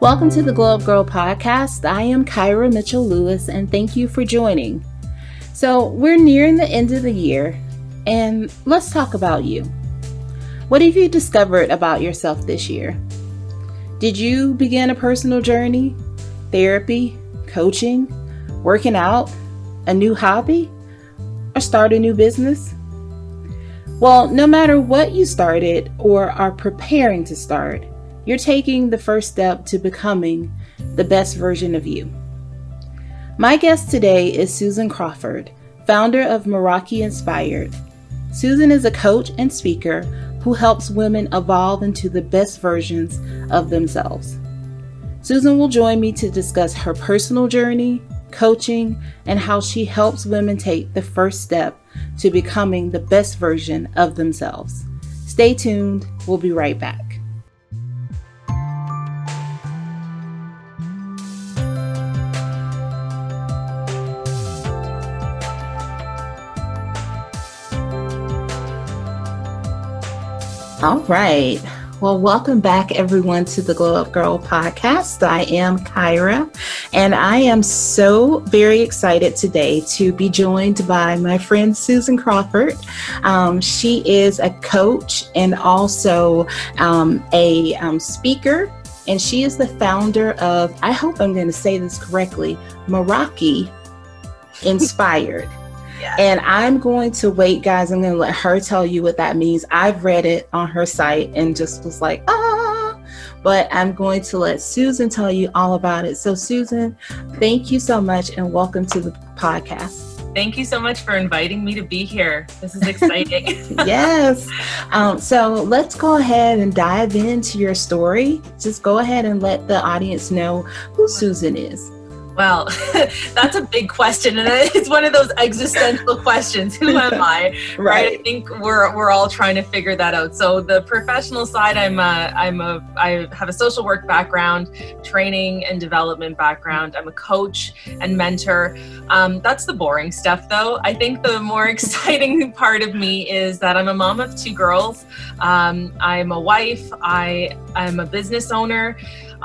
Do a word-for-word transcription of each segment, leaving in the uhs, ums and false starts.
Welcome to the Glow Up Girl podcast. I am Kyra Mitchell-Lewis, and thank you for joining. So we're nearing the end of the year, and let's talk about you. What have you discovered about yourself this year? Did you begin a personal journey? Therapy? Coaching? Working out? A new hobby? Or start a new business? Well, no matter what you started or are preparing to start, you're taking the first step to becoming the best version of you. My guest today is Susan Crawford, founder of Meraki Inspired. Susan is a coach and speaker who helps women evolve into the best versions of themselves. Susan will join me to discuss her personal journey, coaching, and how she helps women take the first step to becoming the best version of themselves. Stay tuned. We'll be right back. All right. Well, welcome back, everyone, to the Glow Up Girl podcast. I am Kyra, and I am so very excited today to be joined by my friend Susan Crawford. Um, she is a coach and also um, a um, speaker, and she is the founder of, I hope I'm going to say this correctly, Meraki Inspired. Yeah. And I'm going to wait, guys. I'm going to let her tell you what that means. I've read it on her site and just was like, ah, but I'm going to let Susan tell you all about it. So Susan, thank you so much and welcome to the podcast. Thank you so much for inviting me to be here. This is exciting. Yes. Um, so let's go ahead and dive into your story. Just go ahead and let the audience know who Susan is. Well, that's a big question, and it's one of those existential questions. Who am I? Right. right. I think we're we're all trying to figure that out. So the professional side, I'm a, I'm a I have a social work background, training and development background. I'm a coach and mentor. Um, that's the boring stuff, though. I think the more exciting part of me is that I'm a mom of two girls. Um, I'm a wife. I I'm a business owner.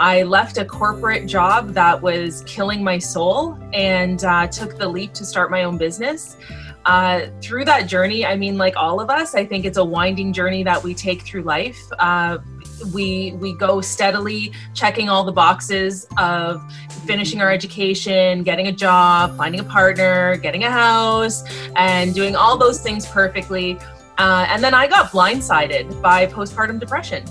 I left a corporate job that was killing my soul and uh, took the leap to start my own business. Uh, through that journey, I mean, like all of us, I think it's a winding journey that we take through life. Uh, we we go steadily checking all the boxes of finishing our education, getting a job, finding a partner, getting a house, and doing all those things perfectly. Uh, and then I got blindsided by postpartum depression.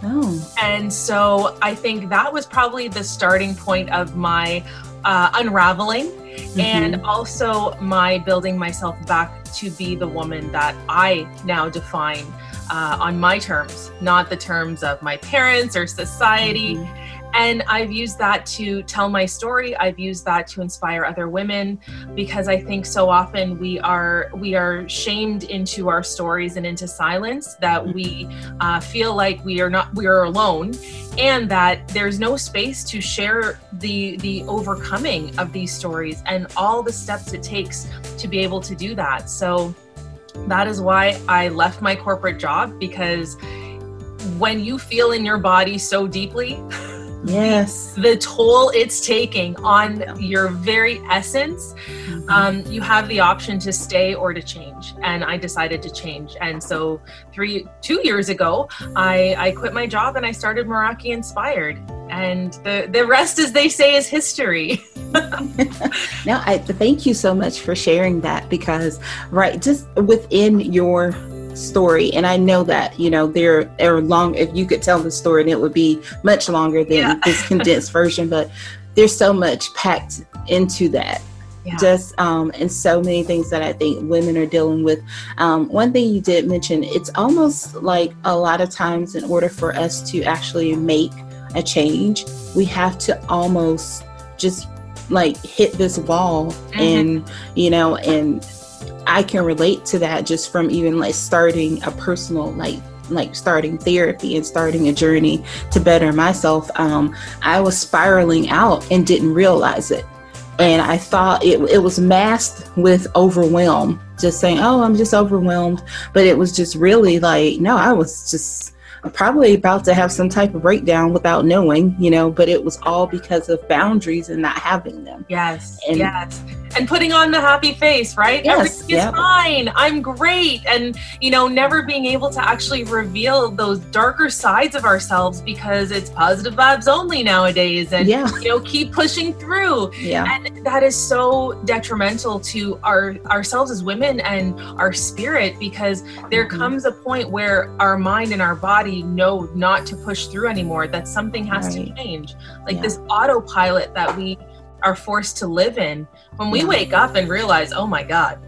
Oh. And so I think that was probably the starting point of my uh, unraveling mm-hmm. and also my building myself back to be the woman that I now define uh, on my terms, not the terms of my parents or society. Mm-hmm. And I've used that to tell my story. I've used that to inspire other women, because I think so often we are we are shamed into our stories and into silence, that we uh, feel like we are not we are alone, and that there's no space to share the the overcoming of these stories and all the steps it takes to be able to do that. So that is why I left my corporate job, because when you feel in your body so deeply, yes, the toll it's taking on your very essence, mm-hmm. um, you have the option to stay or to change. And I decided to change. And so three, two years ago, I, I quit my job and I started Meraki Inspired. And the, the rest, as they say, is history. Now, I thank you so much for sharing that, because right, just within your story, and I know that, you know, there are long, if you could tell the story, and it would be much longer than yeah. this condensed version, but there's so much packed into that. Yeah. Just um, and so many things that I think women are dealing with. Um, one thing you did mention, it's almost like a lot of times in order for us to actually make a change, we have to almost just like hit this wall, mm-hmm. and, you know, and I can relate to that just from even like starting a personal, like like starting therapy and starting a journey to better myself. Um, I was spiraling out and didn't realize it. And I thought it, it was masked with overwhelm, just saying, oh, I'm just overwhelmed. But it was just really like, no, I was just I'm probably about to have some type of breakdown without knowing, you know, but it was all because of boundaries and not having them. Yes. And yes. And putting on the happy face, right? Yes, everything is yep. fine. I'm great. And, you know, never being able to actually reveal those darker sides of ourselves because it's positive vibes only nowadays. And, yeah. you know, keep pushing through. Yeah. And that is so detrimental to our ourselves as women and our spirit, because there mm-hmm. comes a point where our mind and our body know not to push through anymore, that something has right. to change. Like yeah. this autopilot that we are forced to live in, when we wake up and realize, oh my God,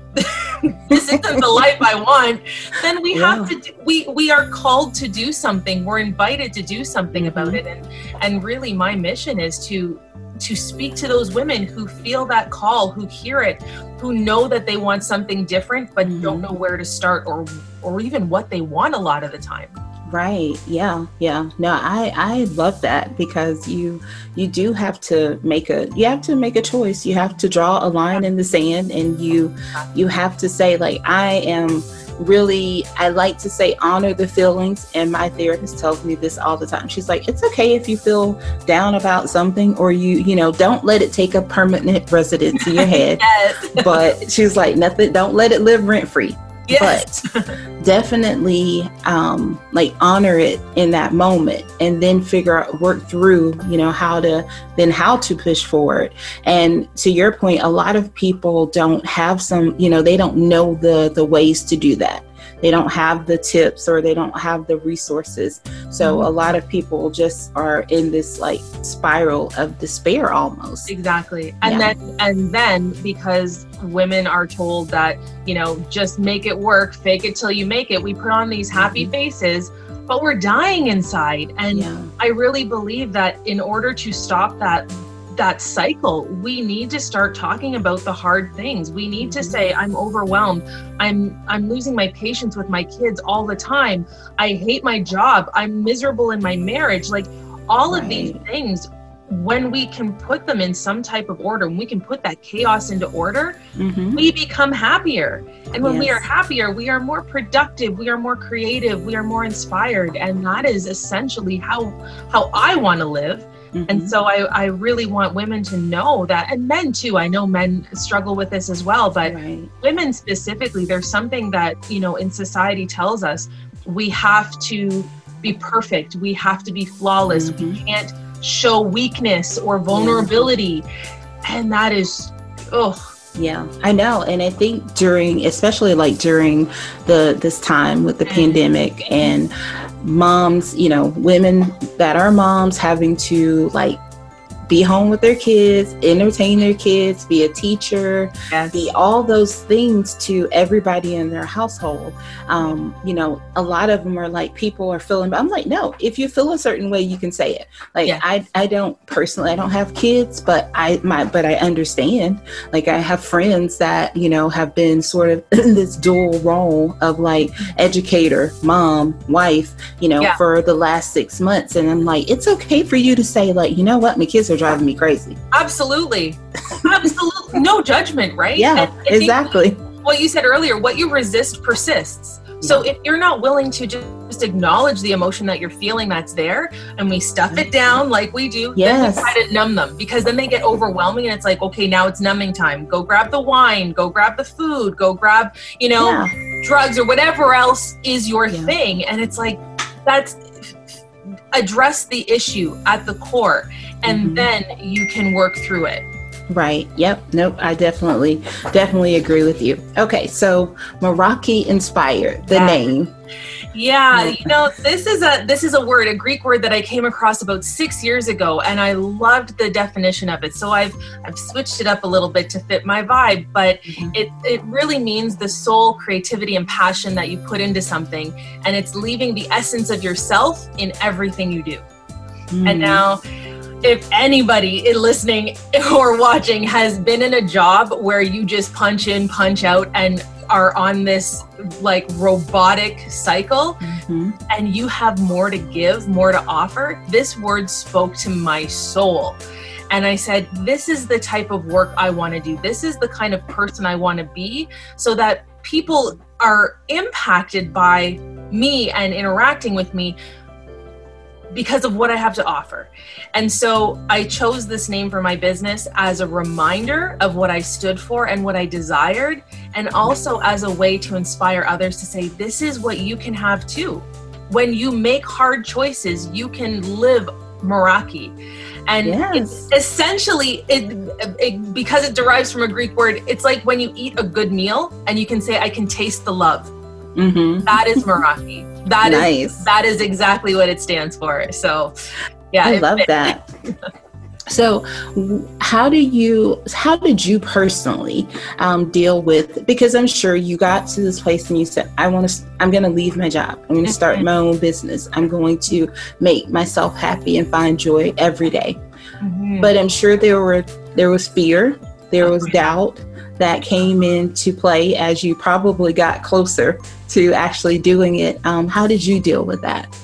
this isn't the life I want, then we yeah. have to, do, we we are called to do something. We're invited to do something mm-hmm. about it. And and really my mission is to to speak to those women who feel that call, who hear it, who know that they want something different, but mm-hmm. don't know where to start or or even what they want a lot of the time. Right. Yeah. Yeah. No, I, I love that, because you, you do have to make a, you have to make a choice. You have to draw a line in the sand, and you, you have to say, like, I am really, I like to say, honor the feelings. And my therapist tells me this all the time. She's like, it's okay if you feel down about something, or you, you know, don't let it take a permanent residence in your head, yes. but she's like, nothing, don't let it live rent free. Yes. But definitely um, like honor it in that moment, and then figure out, work through, you know, how to then how to push forward. And to your point, a lot of people don't have some, you know, they don't know the, the ways to do that. They don't have the tips, or they don't have the resources. So mm-hmm. a lot of people just are in this like spiral of despair almost. Exactly. And yeah. then, and then because women are told that, you know, just make it work, fake it till you make it, we put on these happy mm-hmm. faces, but we're dying inside. And yeah. I really believe that in order to stop that, that cycle, we need to start talking about the hard things. We need to say, I'm overwhelmed. I'm I'm losing my patience with my kids all the time. I hate my job. I'm miserable in my marriage. Like all of right. these things, when we can put them in some type of order, when we can put that chaos into order, mm-hmm. we become happier. And when yes. we are happier, we are more productive, we are more creative, we are more inspired. And that is essentially how how I want to live. Mm-hmm. And so I, I really want women to know that, and men too. I know men struggle with this as well, but right. women specifically, there's something that, you know, in society tells us we have to be perfect. We have to be flawless. Mm-hmm. We can't show weakness or vulnerability. Yeah. And that is, oh. Yeah, I know. And I think during, especially like during the this time with the pandemic and moms, you know, women that are moms having to like be home with their kids, entertain their kids, be a teacher, yes. be all those things to everybody in their household. Um, you know, a lot of them are like, people are feeling, I'm like, no, if you feel a certain way, you can say it. Like yeah. I, I don't personally, I don't have kids, but I, my, but I understand, like I have friends that, you know, have been sort of in this dual role of like educator, mom, wife, you know, yeah. for the last six months. And I'm like, it's okay for you to say like, you know what, my kids are driving me crazy. Absolutely. Absolutely. No judgment, right? Yeah, and exactly. What you said earlier, what you resist persists. Yeah. So if you're not willing to just acknowledge the emotion that you're feeling that's there, and we stuff it down like we do, yes. then we try to numb them, because then they get overwhelming and it's like, okay, now it's numbing time. Go grab the wine, go grab the food, go grab, you know, yeah. drugs or whatever else is your yeah. thing. And it's like, that's address the issue at the core, and mm-hmm. then you can work through it. Right. Yep. Nope. I definitely, definitely agree with you. Okay. So Meraki Inspired, the yeah. name. Yeah. You know, this is a, this is a word, a Greek word that I came across about six years ago, and I loved the definition of it. So I've, I've switched it up a little bit to fit my vibe, but mm-hmm. it, it really means the soul, creativity, and passion that you put into something. And it's leaving the essence of yourself in everything you do. Mm. And now, if anybody listening or watching has been in a job where you just punch in, punch out, and are on this like robotic cycle, mm-hmm. and you have more to give, more to offer, this word spoke to my soul. And I said, this is the type of work I want to do. This is the kind of person I want to be, so that people are impacted by me and interacting with me, because of what I have to offer. And so I chose this name for my business as a reminder of what I stood for and what I desired, and also as a way to inspire others to say, this is what you can have too. When you make hard choices, you can live Meraki. And yes. It's essentially, it, it, because it derives from a Greek word, it's like when you eat a good meal and you can say, I can taste the love. Mm-hmm. That is Meraki. That nice. is that is exactly what it stands for. So, yeah, I love it, that. So, how do you? How did you personally um, deal with? Because I'm sure you got to this place and you said, "I want to. I'm going to leave my job. I'm going to start my own business. I'm going to make myself happy and find joy every day." Mm-hmm. But I'm sure there were there was fear, there was doubt that came into play as you probably got closer to actually doing it. Um, how did you deal with that?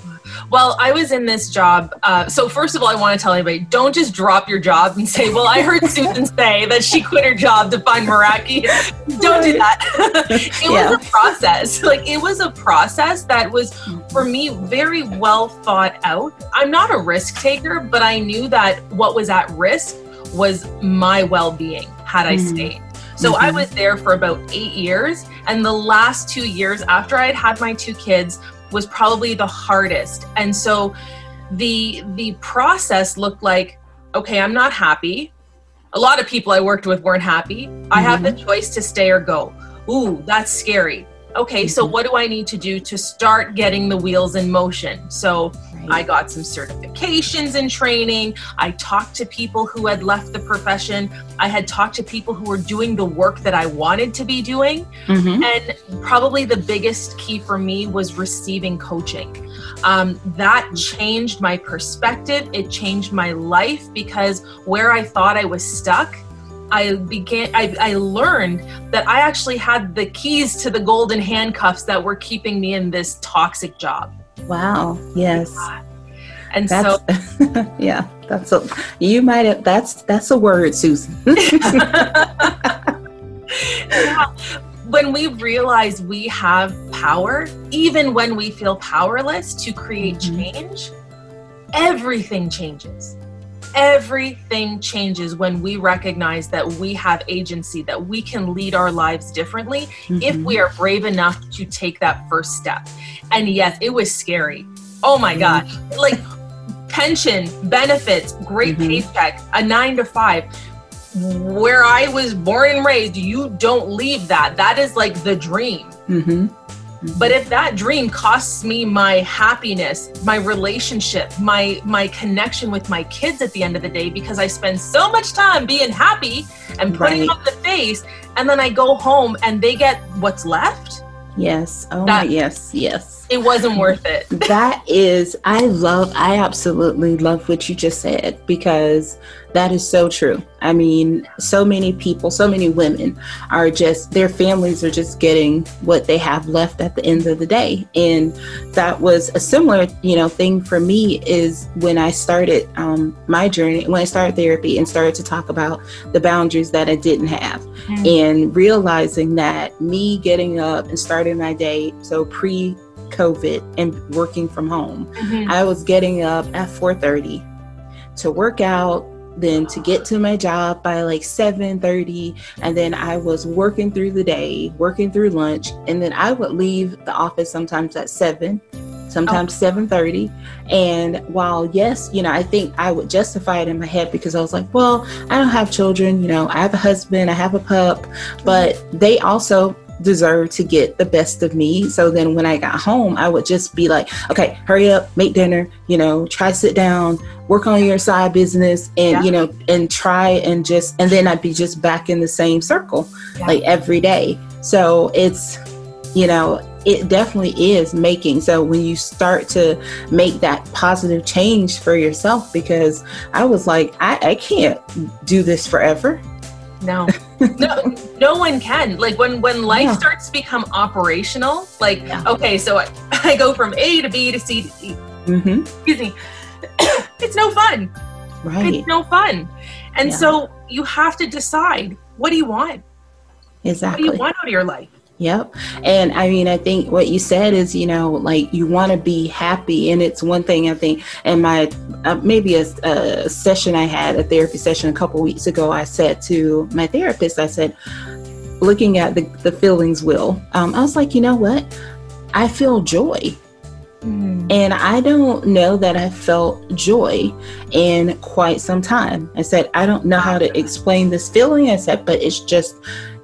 Well, I was in this job. Uh, so first of all, I want to tell everybody, don't just drop your job and say, well, I heard Susan say that she quit her job to find Meraki. Don't do that. it yeah. was a process. Like it was a process that was, for me, very well thought out. I'm not a risk taker, but I knew that what was at risk was my well-being had I stayed. So mm-hmm. I was there for about eight years. And the last two years after I'd had my two kids was probably the hardest. And so the the process looked like, okay, I'm not happy. A lot of people I worked with weren't happy. Mm-hmm. I have the choice to stay or go. Ooh, that's scary. Okay, mm-hmm. So what do I need to do to start getting the wheels in motion? So right. I got some certifications and training. I talked to people who had left the profession. I had talked to people who were doing the work that I wanted to be doing. Mm-hmm. And probably the biggest key for me was receiving coaching. Um, that changed my perspective. It changed my life because where I thought I was stuck, I began. I, I learned that I actually had the keys to the golden handcuffs that were keeping me in this toxic job. Wow. Yes. Yeah. And that's, so, yeah, that's a. You might have. That's that's a word, Susan. Yeah. When we realize we have power, even when we feel powerless to create change, everything changes. Everything changes when we recognize that we have agency, that we can lead our lives differently mm-hmm. if we are brave enough to take that first step. And yes, it was scary. Oh my mm-hmm. gosh. Like pension, benefits, great mm-hmm. paycheck, a nine to five. Where I was born and raised, you don't leave that. That is like the dream. Mm-hmm. But if that dream costs me my happiness, my relationship, my my connection with my kids at the end of the day, because I spend so much time being happy and putting right. up the face, and then I go home and they get what's left. Yes. Oh, that, yes. Yes. It wasn't worth it. That is, I love, I absolutely love what you just said, because that is so true. I mean, so many people, so many women are just, their families are just getting what they have left at the end of the day. And that was a similar, you know, thing for me is when I started um, my journey, when I started therapy and started to talk about the boundaries that I didn't have mm-hmm. and realizing that me getting up and starting my day, so pre COVID and working from home, mm-hmm. I was getting up at four thirty to work out, then to get to my job by like seven thirty, and then I was working through the day, working through lunch, and then I would leave the office sometimes at seven, sometimes oh. seven thirty. And while yes, you know, I think I would justify it in my head because I was like, well, I don't have children, you know, I have a husband, I have a pup, but they also deserve to get the best of me. So then when I got home, I would just be like, okay, hurry up, make dinner, you know, try to sit down, work on your side business and, yeah. you know, and try and just, and then I'd be just back in the same circle yeah. like every day. So it's, you know, it definitely is making. So when you start to make that positive change for yourself, because I was like, I, I can't do this forever. No, no, no one can. Like when, when life yeah. starts to become operational, like, yeah. okay, so I, I go from A to B to C to E. Mm-hmm. Excuse me. It's no fun. Right. It's no fun. And yeah. so you have to decide, what do you want? Exactly. What do you want out of your life? Yep. And I mean, I think what you said is, you know, like you want to be happy. And it's one thing I think in my uh, maybe a, a session I had, a therapy session a couple weeks ago, I said to my therapist, I said, looking at the, the feelings wheel, um, I was like, you know what? I feel joy. Mm. And I don't know that I felt joy in quite some time. I said, I don't know how to explain this feeling. I said, but it's just,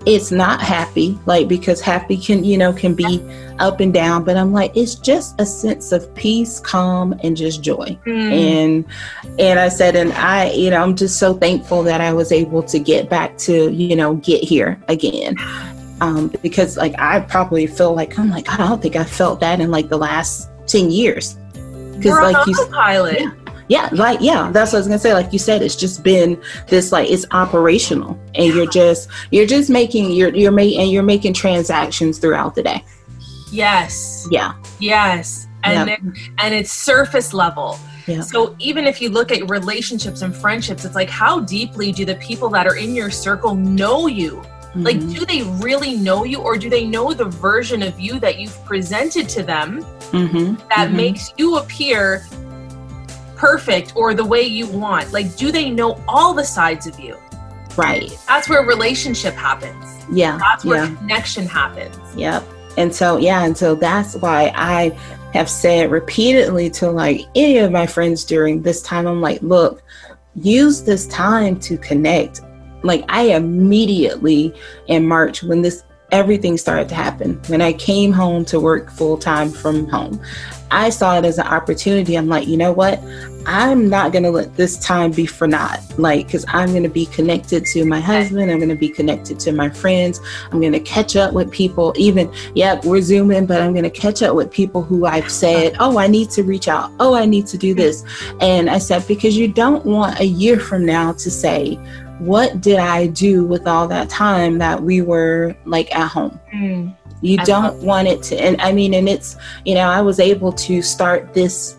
it's not happy, like, because happy can, you know, can be up and down, but I'm like, it's just a sense of peace, calm, and just joy. Mm. And, and I said, and I, you know, I'm just so thankful that I was able to get back to, you know, get here again. Um, because like, I probably feel like, I'm like, I don't think I felt that in like the last ten years. Cause We're like you pilot. Yeah. Yeah, like, yeah, that's what I was going to say. Like you said, it's just been this, like, it's operational and you're just, you're just making, you're, you're making, and you're making transactions throughout the day. Yes. Yeah. Yes. And, yep. it, and it's surface level. Yep. So even if you look at relationships and friendships, it's like, how deeply do the people that are in your circle know you? Mm-hmm. Like, do they really know you, or do they know the version of you that you've presented to them mm-hmm. that mm-hmm. makes you appear perfect or the way you want? Like, do they know all the sides of you? Right. That's where relationship happens. Yeah. That's where yeah. connection happens. Yep. And so, yeah. And so that's why I have said repeatedly to like any of my friends during this time, I'm like, look, use this time to connect. Like, I immediately in March, when this everything started to happen, when I came home to work full time from home, I saw it as an opportunity. I'm like, you know what? I'm not going to let this time be for naught. Like, because I'm going to be connected to my husband. I'm going to be connected to my friends. I'm going to catch up with people. Even, yep, we're Zooming, but I'm going to catch up with people who I've said, oh, I need to reach out. Oh, I need to do this. And I said, because you don't want a year from now to say, what did I do with all that time that we were like at home? Mm. You I don't want it to, and I mean, and it's, you know, I was able to start this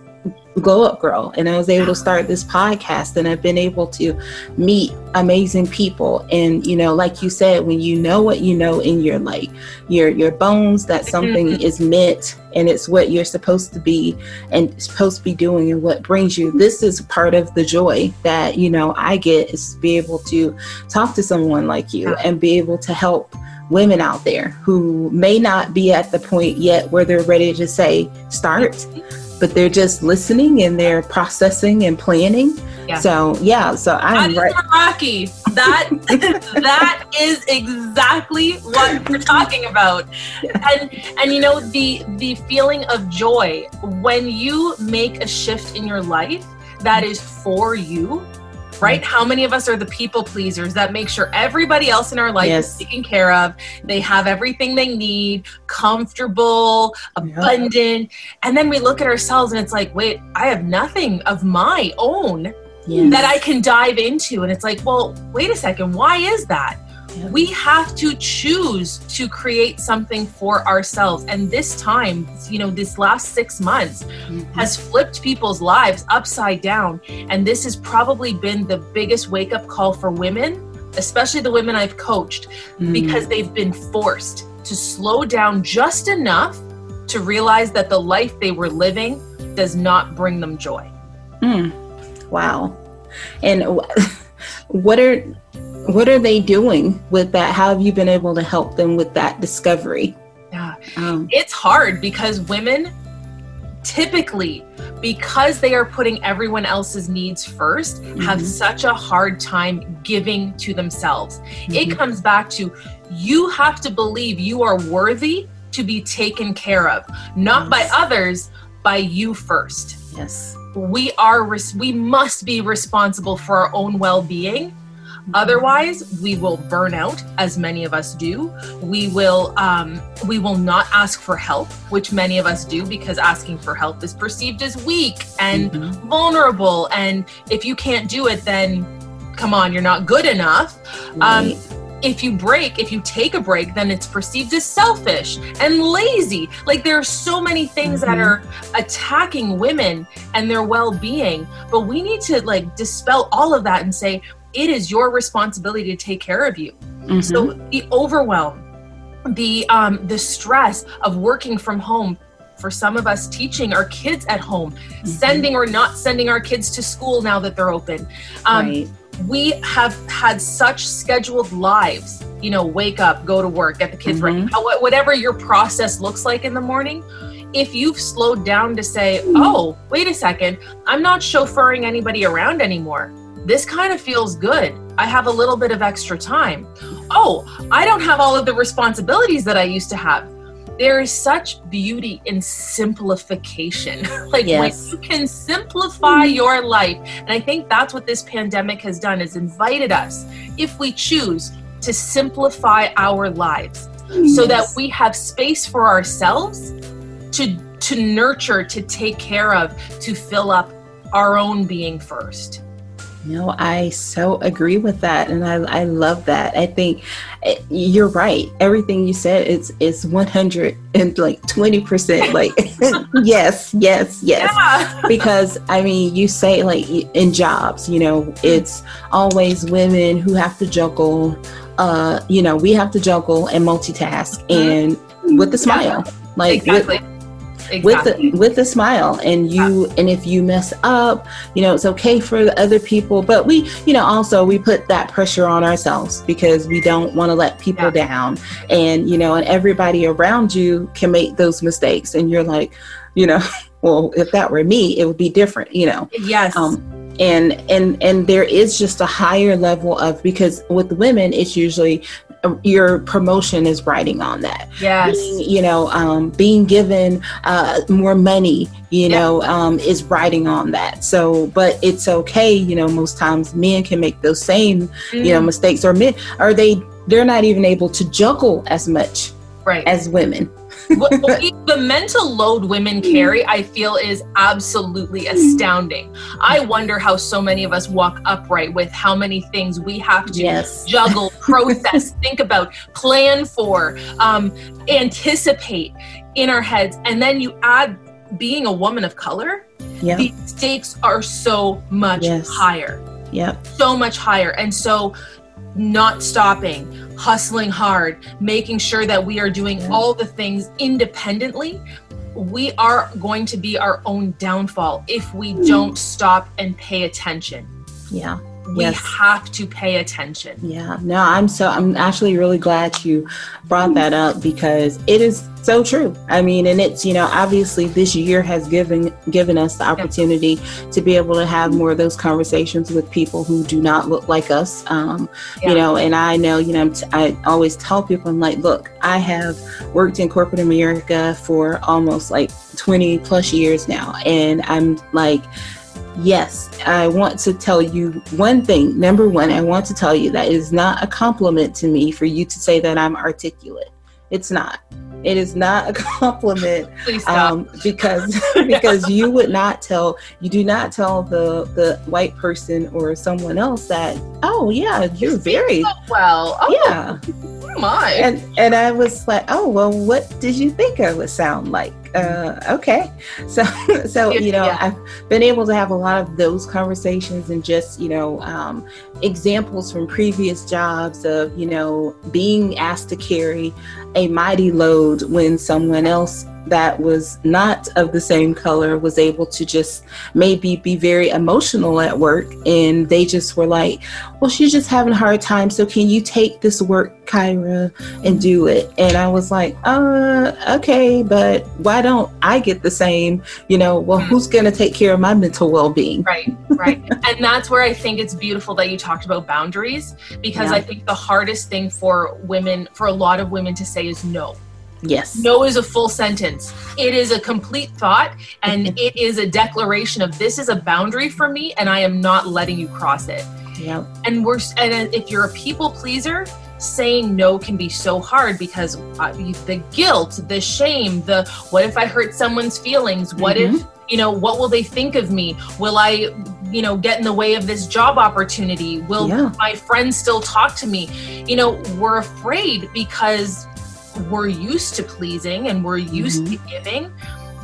Glow Up Girl, and I was able to start this podcast, and I've been able to meet amazing people. And, you know, like you said, when you know what you know in your, like, your, your bones, that something mm-hmm. is meant, and it's what you're supposed to be and supposed to be doing and what brings you. This is part of the joy that, you know, I get, is to be able to talk to someone like you and be able to help women out there who may not be at the point yet where they're ready to say start, but they're just listening and they're processing and planning. Yeah. So yeah, so I'm right. Rocky. That that is exactly what we're talking about. Yeah. And and you know, the the feeling of joy when you make a shift in your life that is for you. Right? How many of us are the people pleasers that make sure everybody else in our life yes. is taken care of? They have everything they need, comfortable, abundant. Yeah. And then we look at ourselves and it's like, wait, I have nothing of my own yes. that I can dive into. And it's like, well, wait a second. Why is that? Yeah. We have to choose to create something for ourselves. And this time, you know, this last six months mm-hmm. has flipped people's lives upside down. And this has probably been the biggest wake up call for women, especially the women I've coached, mm-hmm. because they've been forced to slow down just enough to realize that the life they were living does not bring them joy. Mm. Wow. And what are... What are they doing with that? How have you been able to help them with that discovery? Yeah, um, it's hard because women typically, because they are putting everyone else's needs first, mm-hmm. have such a hard time giving to themselves. Mm-hmm. It comes back to, you have to believe you are worthy to be taken care of, not yes. by others, by you first. Yes, we are. Res- we must be responsible for our own well-being. Otherwise, we will burn out, as many of us do. We will um, we will not ask for help, which many of us do, because asking for help is perceived as weak and mm-hmm. vulnerable. And if you can't do it, then come on, you're not good enough. Right. Um, if you break, if you take a break, then it's perceived as selfish and lazy. Like, there are so many things mm-hmm. that are attacking women and their well-being. But we need to, like, dispel all of that and say, it is your responsibility to take care of you. Mm-hmm. So the overwhelm, the um, the stress of working from home, for some of us teaching our kids at home, mm-hmm. sending or not sending our kids to school now that they're open. Um, right. We have had such scheduled lives, you know, wake up, go to work, get the kids mm-hmm. ready, whatever your process looks like in the morning. If you've slowed down to say, oh, wait a second, I'm not chauffeuring anybody around anymore. This kind of feels good. I have a little bit of extra time. Oh, I don't have all of the responsibilities that I used to have. There is such beauty in simplification. Like yes. when you can simplify your life. And I think that's what this pandemic has done, is invited us, if we choose, to simplify our lives yes. so that we have space for ourselves to to nurture, to take care of, to fill up our own being first. No, I so agree with that. And I, I love that. I think it, you're right. Everything you said, it's, it's one hundred and like twenty percent like, yes, yes, yes. Yeah. Because I mean, you say like in jobs, you know, it's always women who have to juggle, uh, you know, we have to juggle and multitask mm-hmm. and with a smile, yeah. like exactly. with, Exactly. With a, with a smile, and you, yeah. and if you mess up, you know, it's okay for the other people, but we, you know, also we put that pressure on ourselves because we don't want to let people yeah. down, and, you know, and everybody around you can make those mistakes, and you're like, you know, well, if that were me, it would be different, you know? Yes. Um, and, and, and there is just a higher level of, because with women, it's usually your promotion is riding on that. Yes. Being, you know, um, being given uh, more money, you yeah. know, um, is riding on that. So, but it's okay. You know, most times men can make those same, mm. you know, mistakes, or men, or they, they're not even able to juggle as much right. as women. Well, the mental load women carry, I feel, is absolutely astounding. I wonder how so many of us walk upright with how many things we have to yes. juggle, process, think about, plan for, um, anticipate in our heads. And then you add being a woman of color, yeah. the stakes are so much yes. higher. Yeah. So much higher. And so not stopping, hustling hard, making sure that we are doing yeah. all the things independently, we are going to be our own downfall if we mm. don't stop and pay attention. Yeah. We yes. have to pay attention. Yeah. No, I'm so, I'm actually really glad you brought that up, because it is so true. I mean, and it's, you know, obviously this year has given, given us the opportunity yeah. to be able to have more of those conversations with people who do not look like us. Um, yeah. You know, and I know, you know, I'm t- I always tell people, I'm like, look, I have worked in corporate America for almost like twenty plus years now. And I'm like, yes, I want to tell you one thing. Number one, I want to tell you that it is not a compliment to me for you to say that I'm articulate. It's not. It is not a compliment. Please stop. Um, because because you would not tell, you do not tell the, the white person or someone else that, oh yeah, you're very well. Oh, yeah. Oh my. And and I was like, oh well, what did you think I would sound like? Uh, okay. So, so, you know, yeah. I've been able to have a lot of those conversations, and just, you know, um, examples from previous jobs of, you know, being asked to carry a mighty load when someone else that was not of the same color was able to just maybe be very emotional at work, and they just were like, well, she's just having a hard time, so can you take this work, Kyra, and do it? And I was like, uh okay, but why don't I get the same, you know, well, who's gonna take care of my mental well-being? Right, right. And that's where I think it's beautiful that you talked about boundaries, because yeah. I think the hardest thing for women, for a lot of women to say is no. Yes. No is a full sentence. It is a complete thought, and it is a declaration of, this is a boundary for me, and I am not letting you cross it. Yeah. And we're, and if you're a people pleaser, saying no can be so hard, because uh, the guilt, the shame, the what if I hurt someone's feelings? What mm-hmm. if, you know, what will they think of me? Will I, you know, get in the way of this job opportunity? Will yeah. my friends still talk to me? You know, we're afraid because we're used to pleasing and we're used mm-hmm. to giving,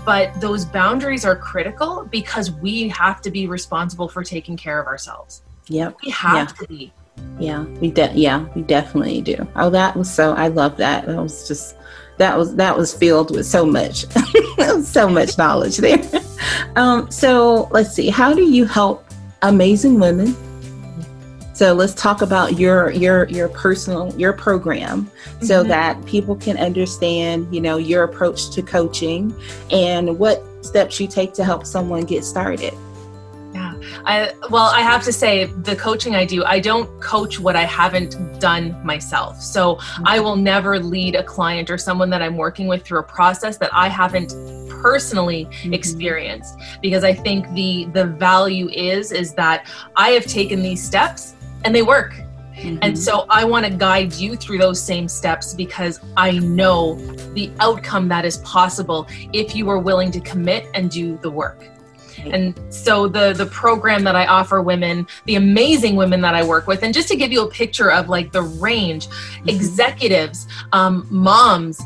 but those boundaries are critical, because we have to be responsible for taking care of ourselves. Yep. We have yeah. to be. Yeah, we de- yeah, we definitely do. Oh, that was so, I love that. That was just, that was, that was filled with so much, so much knowledge there. Um, so let's see, how do you help amazing women? So let's talk about your, your, your personal, your program so mm-hmm. that people can understand, you know, your approach to coaching and what steps you take to help someone get started. I, well, I have to say the coaching I do, I don't coach what I haven't done myself. So mm-hmm. I will never lead a client or someone that I'm working with through a process that I haven't personally mm-hmm. experienced, because I think the, the value is, is that I have taken these steps and they work. Mm-hmm. And so I want to guide you through those same steps, because I know the outcome that is possible if you are willing to commit and do the work. And so the, the program that I offer women, the amazing women that I work with, and just to give you a picture of like the range, mm-hmm. executives, um, moms,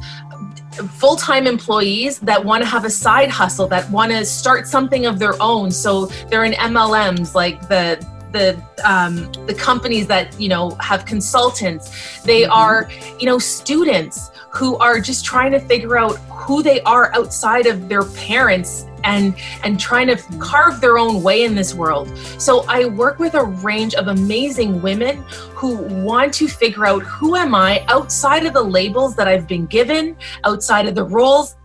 full-time employees that want to have a side hustle, that want to start something of their own. So they're in M L Ms, like the the um, the companies that, you know, have consultants. They mm-hmm. are, you know, students who are just trying to figure out who they are outside of their parents and and trying to carve their own way in this world. So I work with a range of amazing women who want to figure out, who am I outside of the labels that I've been given, outside of the roles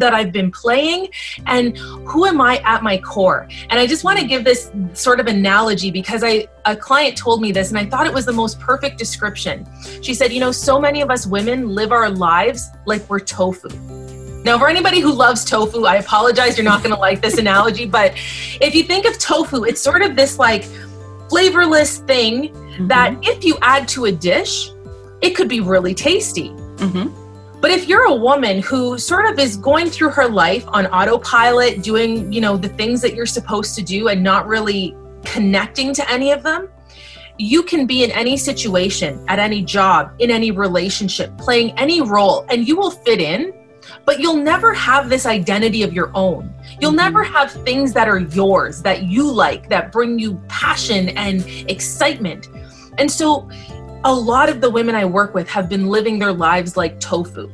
that I've been playing, and who am I at my core? And I just want to give this sort of analogy, because I a client told me this and I thought it was the most perfect description. She said, you know, so many of us women live our lives like we're tofu. Now, for anybody who loves tofu, I apologize, you're not going to like this analogy, but if you think of tofu, it's sort of this like flavorless thing mm-hmm. that if you add to a dish, it could be really tasty. Mm-hmm. But if you're a woman who sort of is going through her life on autopilot, doing, you know, the things that you're supposed to do and not really connecting to any of them, you can be in any situation, at any job, in any relationship, playing any role, and you will fit in. But you'll never have this identity of your own. You'll mm-hmm. never have things that are yours, that you like, that bring you passion and excitement. And so a lot of the women I work with have been living their lives like tofu.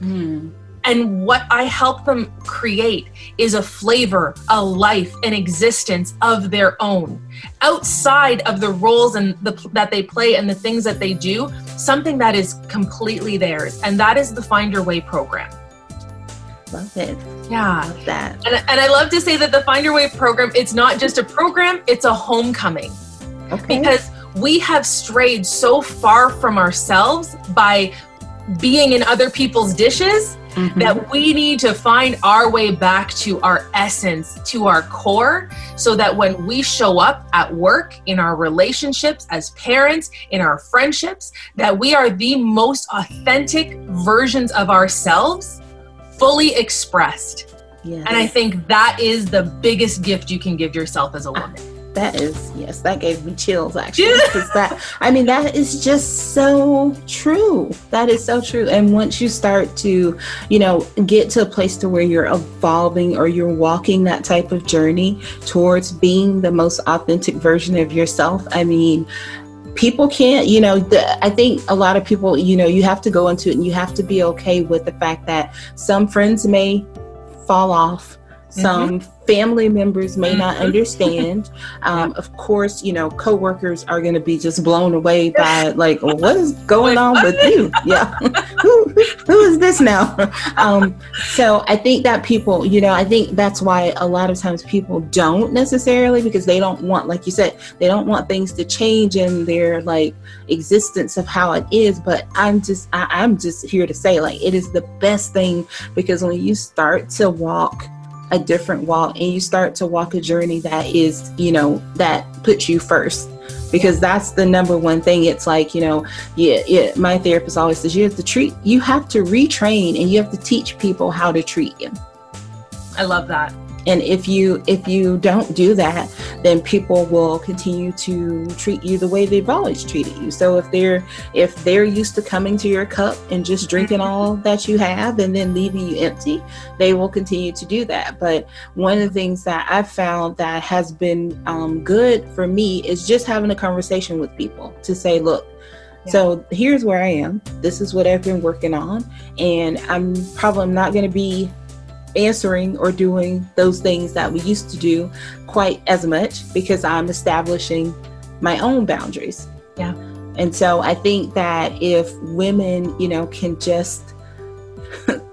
Mm. And what I help them create is a flavor, a life, an existence of their own, outside of the roles and the, that they play and the things that they do, something that is completely theirs. And that is the Find Your Way program. Love it. Yeah. Love that. And, and I love to say that the Find Your Way program, it's not just a program, it's a homecoming. Okay. Because we have strayed so far from ourselves by being in other people's dishes mm-hmm. that we need to find our way back to our essence, to our core, so that when we show up at work, in our relationships, as parents, in our friendships, that we are the most authentic versions of ourselves, fully expressed. Yes. And I think that is the biggest gift you can give yourself as a woman. That is, yes, that gave me chills, actually. that, I mean, that is just so true. That is so true. And once you start to, you know, get to a place to where you're evolving or you're walking that type of journey towards being the most authentic version of yourself, I mean, people can't, you know, the, I think a lot of people, you know, you have to go into it and you have to be okay with the fact that some friends may fall off, some mm-hmm. family members may not understand. Um, of course, you know, coworkers are going to be just blown away by like, well, what is going on with you? Yeah. who, who is this now? Um, so I think that people, you know, I think that's why a lot of times people don't necessarily, because they don't want, like you said, they don't want things to change in their like existence of how it is. But I'm just, I, I'm just here to say like, it is the best thing, because when you start to walk a different walk and you start to walk a journey that is, you know, that puts you first, because that's the number one thing. It's like, you know, yeah, yeah, my therapist always says you have to treat, you have to retrain and you have to teach people how to treat you. I love that. And if you, if you don't do that, then people will continue to treat you the way they've always treated you. So if they're if they're used to coming to your cup and just drinking all that you have and then leaving you empty, they will continue to do that. But one of the things that I've found that has been um, good for me is just having a conversation with people to say, look, yeah. So here's where I am. This is what I've been working on. And I'm probably not going to be answering or doing those things that we used to do quite as much because I'm establishing my own boundaries. Yeah. And so I think that if women, you know, can just,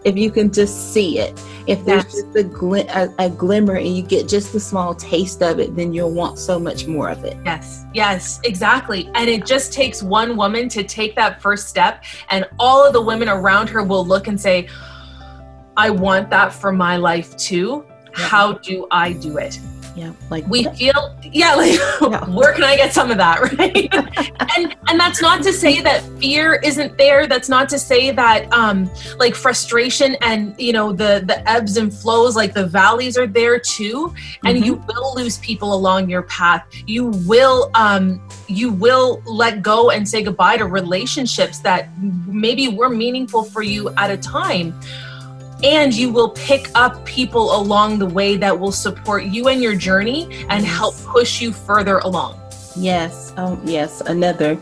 if you can just see it, if there's just a, glim- a, a glimmer and you get just a small taste of it, then you'll want so much more of it. Yes, yes, exactly. And it just takes one woman to take that first step, and all of the women around her will look and say, I want that for my life too. Yeah. How do I do it? Yeah, like we feel, yeah, like yeah. Where can I get some of that, right? and and that's not to say that fear isn't there. That's not to say that um, like frustration and you know the the ebbs and flows, like the valleys are there too. And mm-hmm. you will lose people along your path. You will um, you will let go and say goodbye to relationships that maybe were meaningful for you at a time. And you will pick up people along the way that will support you in your journey and help push you further along. Yes. Oh, yes. Another.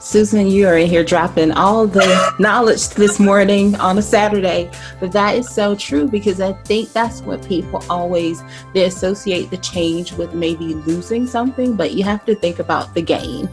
Susan, you are in here dropping all the knowledge this morning on a Saturday, but that is so true because I think that's what people always, they associate the change with maybe losing something, but you have to think about the gain.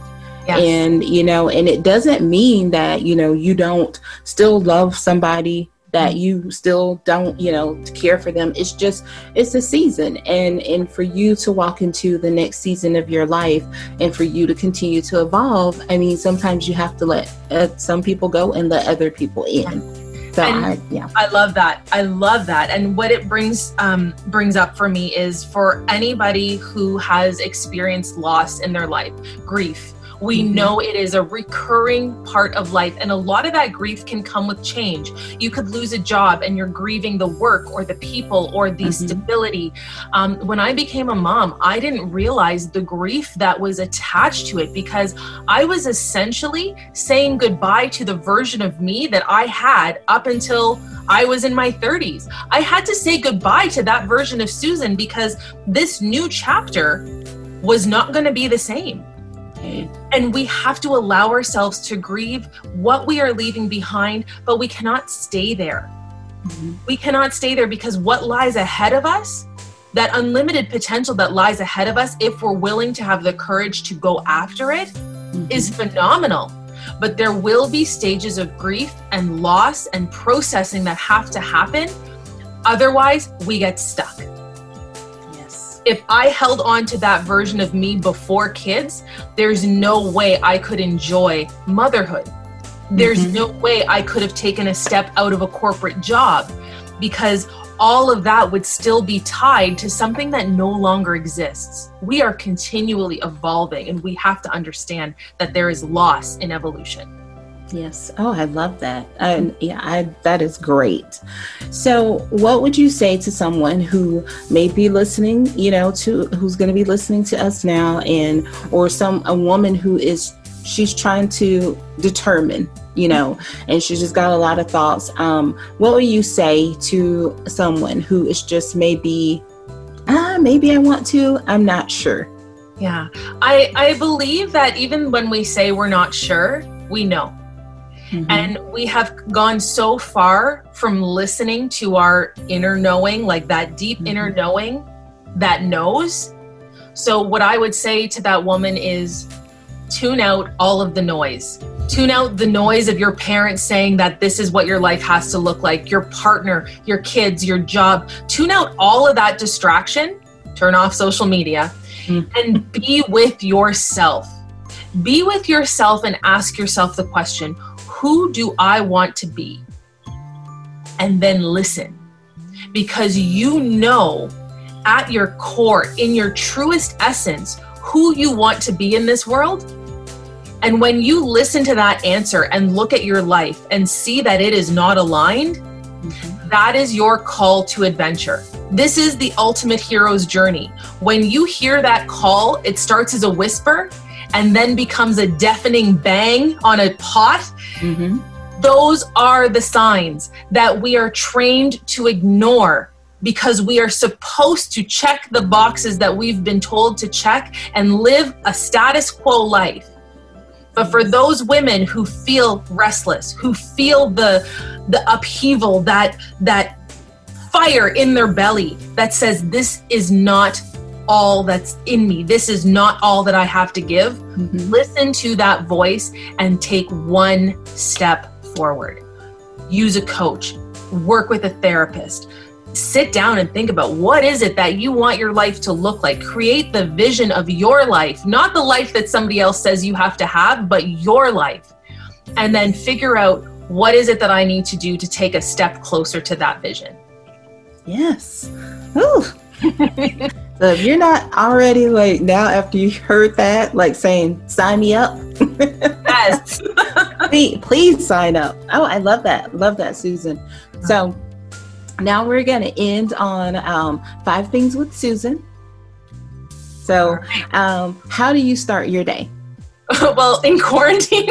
Yes. And, you know, and it doesn't mean that, you know, you don't still love somebody, that you still don't, you know, care for them. It's just, it's a season. And, and for you to walk into the next season of your life and for you to continue to evolve, I mean, sometimes you have to let uh, some people go and let other people in. So I, yeah. I love that. I love that. And what it brings, um, brings up for me is for anybody who has experienced loss in their life, grief, we know it is a recurring part of life. And a lot of that grief can come with change. You could lose a job and you're grieving the work or the people or the mm-hmm. stability. Um, when I became a mom, I didn't realize the grief that was attached to it because I was essentially saying goodbye to the version of me that I had up until I was in my thirties. I had to say goodbye to that version of Susan because this new chapter was not going to be the same. And we have to allow ourselves to grieve what we are leaving behind, but we cannot stay there. Mm-hmm. We cannot stay there because what lies ahead of us, that unlimited potential that lies ahead of us, if we're willing to have the courage to go after it, mm-hmm. is phenomenal. But there will be stages of grief and loss and processing that have to happen. Otherwise, we get stuck. If I held on to that version of me before kids, there's no way I could enjoy motherhood. There's mm-hmm. no way I could have taken a step out of a corporate job because all of that would still be tied to something that no longer exists. We are continually evolving and we have to understand that there is loss in evolution. Yes. Oh, I love that. And yeah, I, that is great. So what would you say to someone who may be listening, you know, to who's going to be listening to us now, and or some a woman who is she's trying to determine, you know, and she's just got a lot of thoughts. Um, what would you say to someone who is just maybe, ah, maybe I want to, I'm not sure. Yeah, I, I believe that even when we say we're not sure, we know. Mm-hmm. And we have gone so far from listening to our inner knowing, like that deep mm-hmm. inner knowing that knows. So what I would say to that woman is tune out all of the noise. Tune out the noise of your parents saying that this is what your life has to look like, your partner, your kids, your job. Tune out all of that distraction. Turn off social media mm-hmm. and be with yourself. Be with yourself and ask yourself the question, who do I want to be? And then listen, because you know at your core, in your truest essence, who you want to be in this world. And when you listen to that answer and look at your life and see that it is not aligned, mm-hmm. that is your call to adventure. This is the ultimate hero's journey. When you hear that call, it starts as a whisper and then becomes a deafening bang on a pot. Mm-hmm. Those are the signs that we are trained to ignore because we are supposed to check the boxes that we've been told to check and live a status quo life. But for those women who feel restless, who feel the the upheaval, that that fire in their belly that says, this is not all that's in me, this is not all that I have to give, mm-hmm. Listen to that voice and take one step forward. Use a coach, work with a therapist, sit down and think about what is it that you want your life to look like. Create the vision of your life, not the life that somebody else says you have to have, but your life. And then figure out, what is it that I need to do to take a step closer to that vision? Yes. Ooh. So if you're not already, like, now after you heard that, like, saying, sign me up. Yes. please, please sign up. Oh, I love that. Love that, Susan. So now we're going to end on um, five things with Susan. So um, how do you start your day? Well, in quarantine,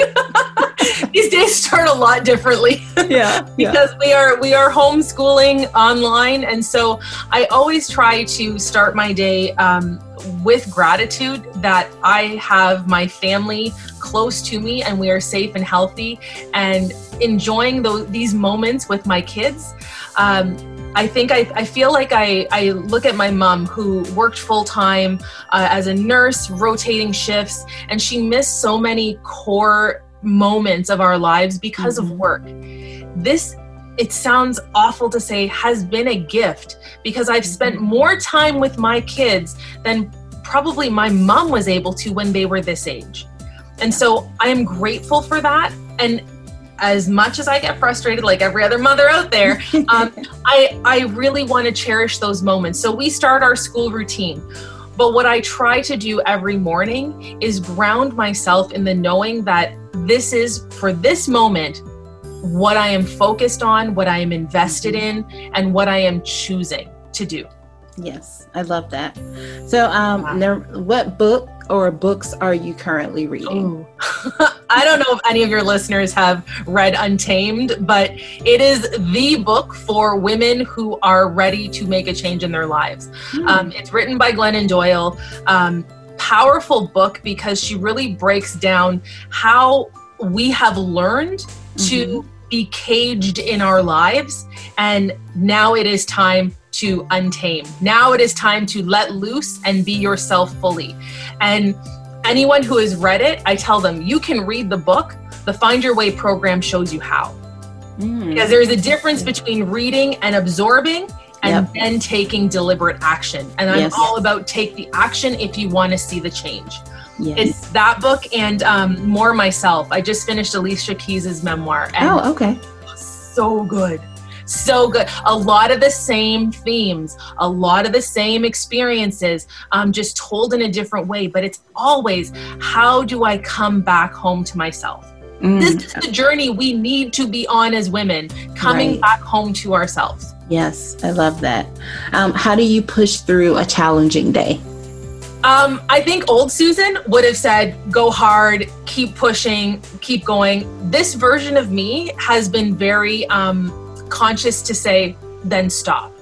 these days start a lot differently. Yeah, because yeah. we are we are homeschooling online, and so I always try to start my day um, with gratitude that I have my family close to me, and we are safe and healthy, and enjoying those, these moments with my kids. Um, I think I, I feel like I, I look at my mom, who worked full time uh, as a nurse, rotating shifts, and she missed so many core moments of our lives because mm-hmm. of work. This, it sounds awful to say, has been a gift, because I've spent more time with my kids than probably my mom was able to when they were this age. And so I am grateful for that. And as much as I get frustrated, like every other mother out there, um, I, I really want to cherish those moments. So we start our school routine. But what I try to do every morning is ground myself in the knowing that this is, for this moment, what I am focused on, what I am invested in, and what I am choosing to do. Yes, I love that. So um, wow. There, what book or books are you currently reading? I don't know if any of your listeners have read Untamed, but it is the book for women who are ready to make a change in their lives. Mm. Um, it's written by Glennon Doyle. Um, powerful book, because she really breaks down how we have learned mm-hmm. to be caged in our lives, and now it is time to untame. Now it is time to let loose and be yourself fully. And anyone who has read it, I tell them, you can read the book. The Find Your Way program shows you how. Mm. Because there's a difference between reading and absorbing and yep. then taking deliberate action. And I'm yes. all about take the action if you want to see the change. Yes. It's that book and um, more myself. I just finished Alicia Keys's memoir. And oh, okay. So good. So good. A lot of the same themes, a lot of the same experiences, um, just told in a different way. But it's always, how do I come back home to myself? Mm. This is the journey we need to be on as women, coming right. back home to ourselves. Yes, I love that. Um, how do you push through a challenging day? Um, I think old Susan would have said, go hard, keep pushing, keep going. This version of me has been very... Um, conscious to say, then stop.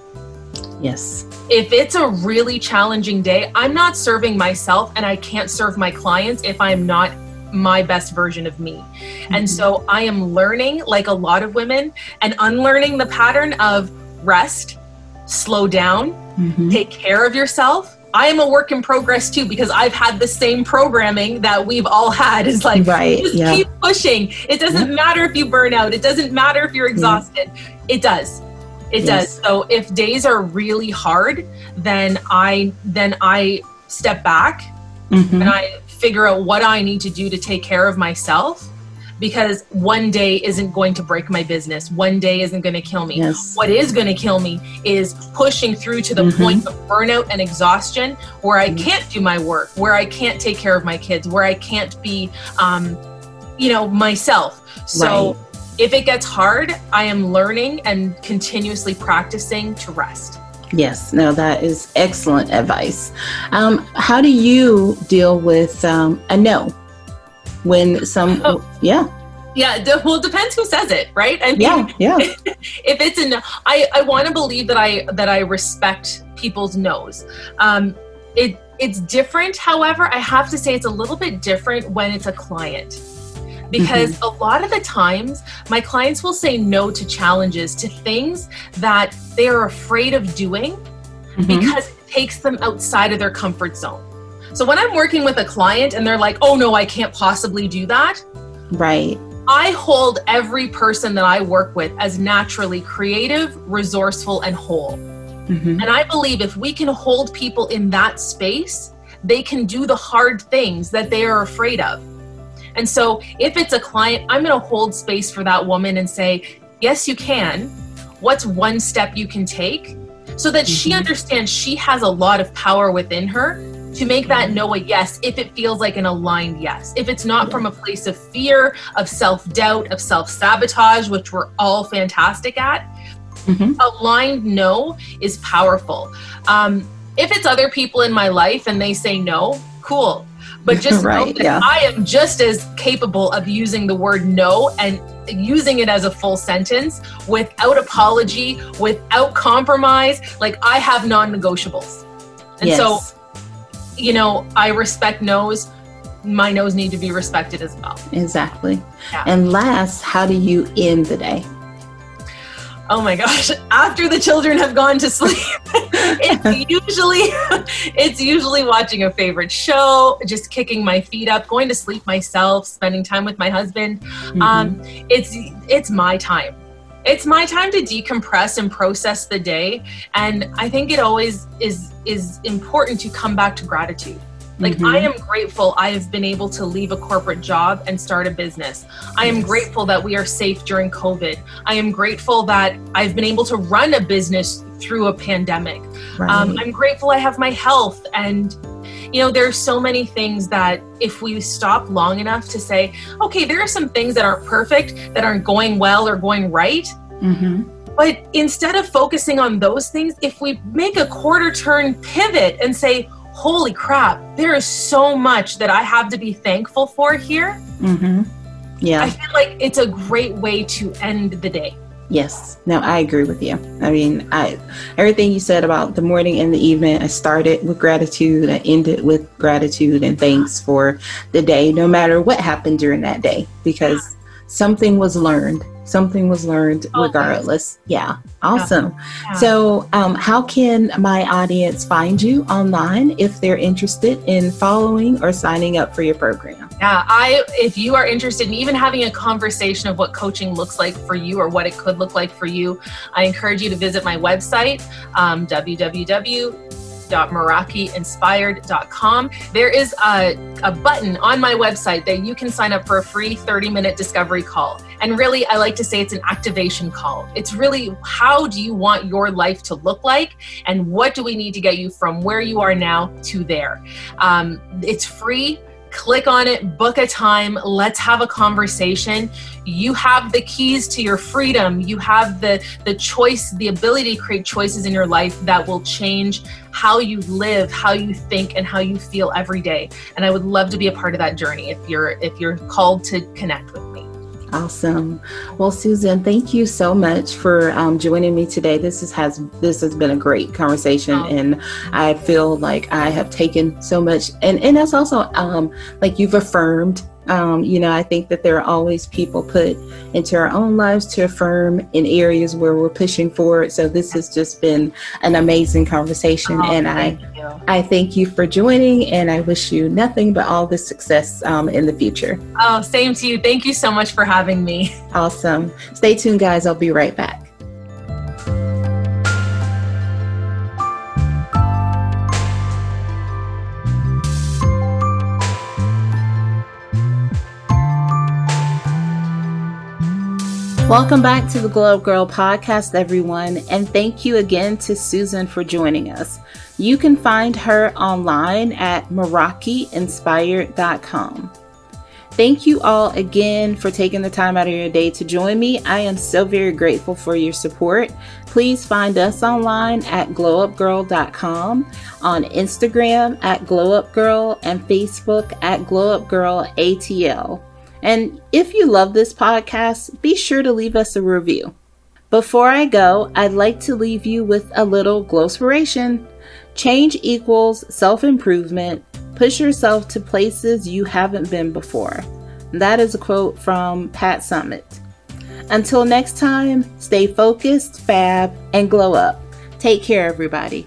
Yes. If it's a really challenging day, I'm not serving myself, and I can't serve my clients if I'm not my best version of me. Mm-hmm. And so I am learning, like a lot of women, and unlearning the pattern of rest, slow down, mm-hmm. take care of yourself. I am a work in progress too, because I've had the same programming that we've all had. It's like, right, just yeah. keep pushing. It doesn't yeah. matter if you burn out. It doesn't matter if you're exhausted. Yeah. It does. It yes. does. So if days are really hard, then I then I step back mm-hmm. and I figure out what I need to do to take care of myself, because one day isn't going to break my business. One day isn't going to kill me. Yes. What is going to kill me is pushing through to the mm-hmm. point of burnout and exhaustion, where I mm-hmm. can't do my work, where I can't take care of my kids, where I can't be, um, you know, myself. So right. if it gets hard, I am learning and continuously practicing to rest. Yes, no, that is excellent advice. Um, how do you deal with um, a no when some, oh. yeah. Yeah, well, it depends who says it, right? I mean, yeah, yeah. If it's a no, I, I want to believe that I that I respect people's no's. Um, it it's different, however, I have to say it's a little bit different when it's a client. Because mm-hmm. a lot of the times, my clients will say no to challenges, to things that they're afraid of doing mm-hmm. because it takes them outside of their comfort zone. So when I'm working with a client and they're like, oh no, I can't possibly do that. Right. I hold every person that I work with as naturally creative, resourceful, and whole. Mm-hmm. And I believe if we can hold people in that space, they can do the hard things that they are afraid of. And so if it's a client, I'm going to hold space for that woman and say, yes, you can. What's one step you can take? So that mm-hmm. she understands she has a lot of power within her to make that no a yes, if it feels like an aligned yes. If it's not from a place of fear, of self-doubt, of self-sabotage, which we're all fantastic at, mm-hmm. aligned no is powerful. Um, if it's other people in my life and they say no, cool. But just right, know that yeah. I am just as capable of using the word no and using it as a full sentence without apology, without compromise. Like I have non-negotiables. And yes. so, you know, I respect no's. My no's need to be respected as well. Exactly. Yeah. And last, how do you end the day? Oh my gosh, after the children have gone to sleep, it's usually it's usually watching a favorite show, just kicking my feet up, going to sleep myself, spending time with my husband. Mm-hmm. Um, it's it's my time. It's my time to decompress and process the day. And I think it always is is important to come back to gratitude. Like mm-hmm. I am grateful I have been able to leave a corporate job and start a business. I am yes. grateful that we are safe during COVID. I am grateful that I've been able to run a business through a pandemic. Right. Um, I'm grateful I have my health. And, you know, there are so many things that if we stop long enough to say, okay, there are some things that aren't perfect, that aren't going well or going right. Mm-hmm. But instead of focusing on those things, if we make a quarter turn pivot and say, holy crap, there is so much that I have to be thankful for here. Mm-hmm. Yeah. I feel like it's a great way to end the day. Yes. No, I agree with you. I mean, I everything you said about the morning and the evening, I started with gratitude. I ended with gratitude and thanks for the day, no matter what happened during that day, because something was learned. Something was learned regardless. Yeah. Awesome. Yeah. So um, how can my audience find you online if they're interested in following or signing up for your program? Yeah. I, if you are interested in even having a conversation of what coaching looks like for you or what it could look like for you, I encourage you to visit my website, um, w w w dot meraki inspired dot com. There is a, a button on my website that you can sign up for a free thirty minute discovery call. And really, I like to say it's an activation call. It's really, how do you want your life to look like? And what do we need to get you from where you are now to there? Um, it's free. Click on it, book a time, let's have a conversation. You have the keys to your freedom. You have the, the choice, the ability to create choices in your life that will change how you live, how you think, and how you feel every day. And I would love to be a part of that journey if you're if you're called to connect with me. Awesome. Well, Susan, thank you so much for um, joining me today. This is, has this has been a great conversation, oh. and I feel like I have taken so much. And, and that's also um, like you've affirmed. Um, you know, I think that there are always people put into our own lives to affirm in areas where we're pushing forward. So this has just been an amazing conversation. Oh, and I, you. I thank you for joining, and I wish you nothing but all the success um, in the future. Oh, same to you. Thank you so much for having me. Awesome. Stay tuned, guys. I'll be right back. Welcome back to the Glow Up Girl podcast, everyone, and thank you again to Susan for joining us. You can find her online at meraki inspired dot com. Thank you all again for taking the time out of your day to join me. I am so very grateful for your support. Please find us online at glow up girl dot com, on Instagram at glowupgirl, and Facebook at glowupgirlatl. And if you love this podcast, be sure to leave us a review. Before I go, I'd like to leave you with a little glowspiration. Change equals self-improvement. Push yourself to places you haven't been before. That is a quote from Pat Summit. Until next time, stay focused, fab, and glow up. Take care, everybody.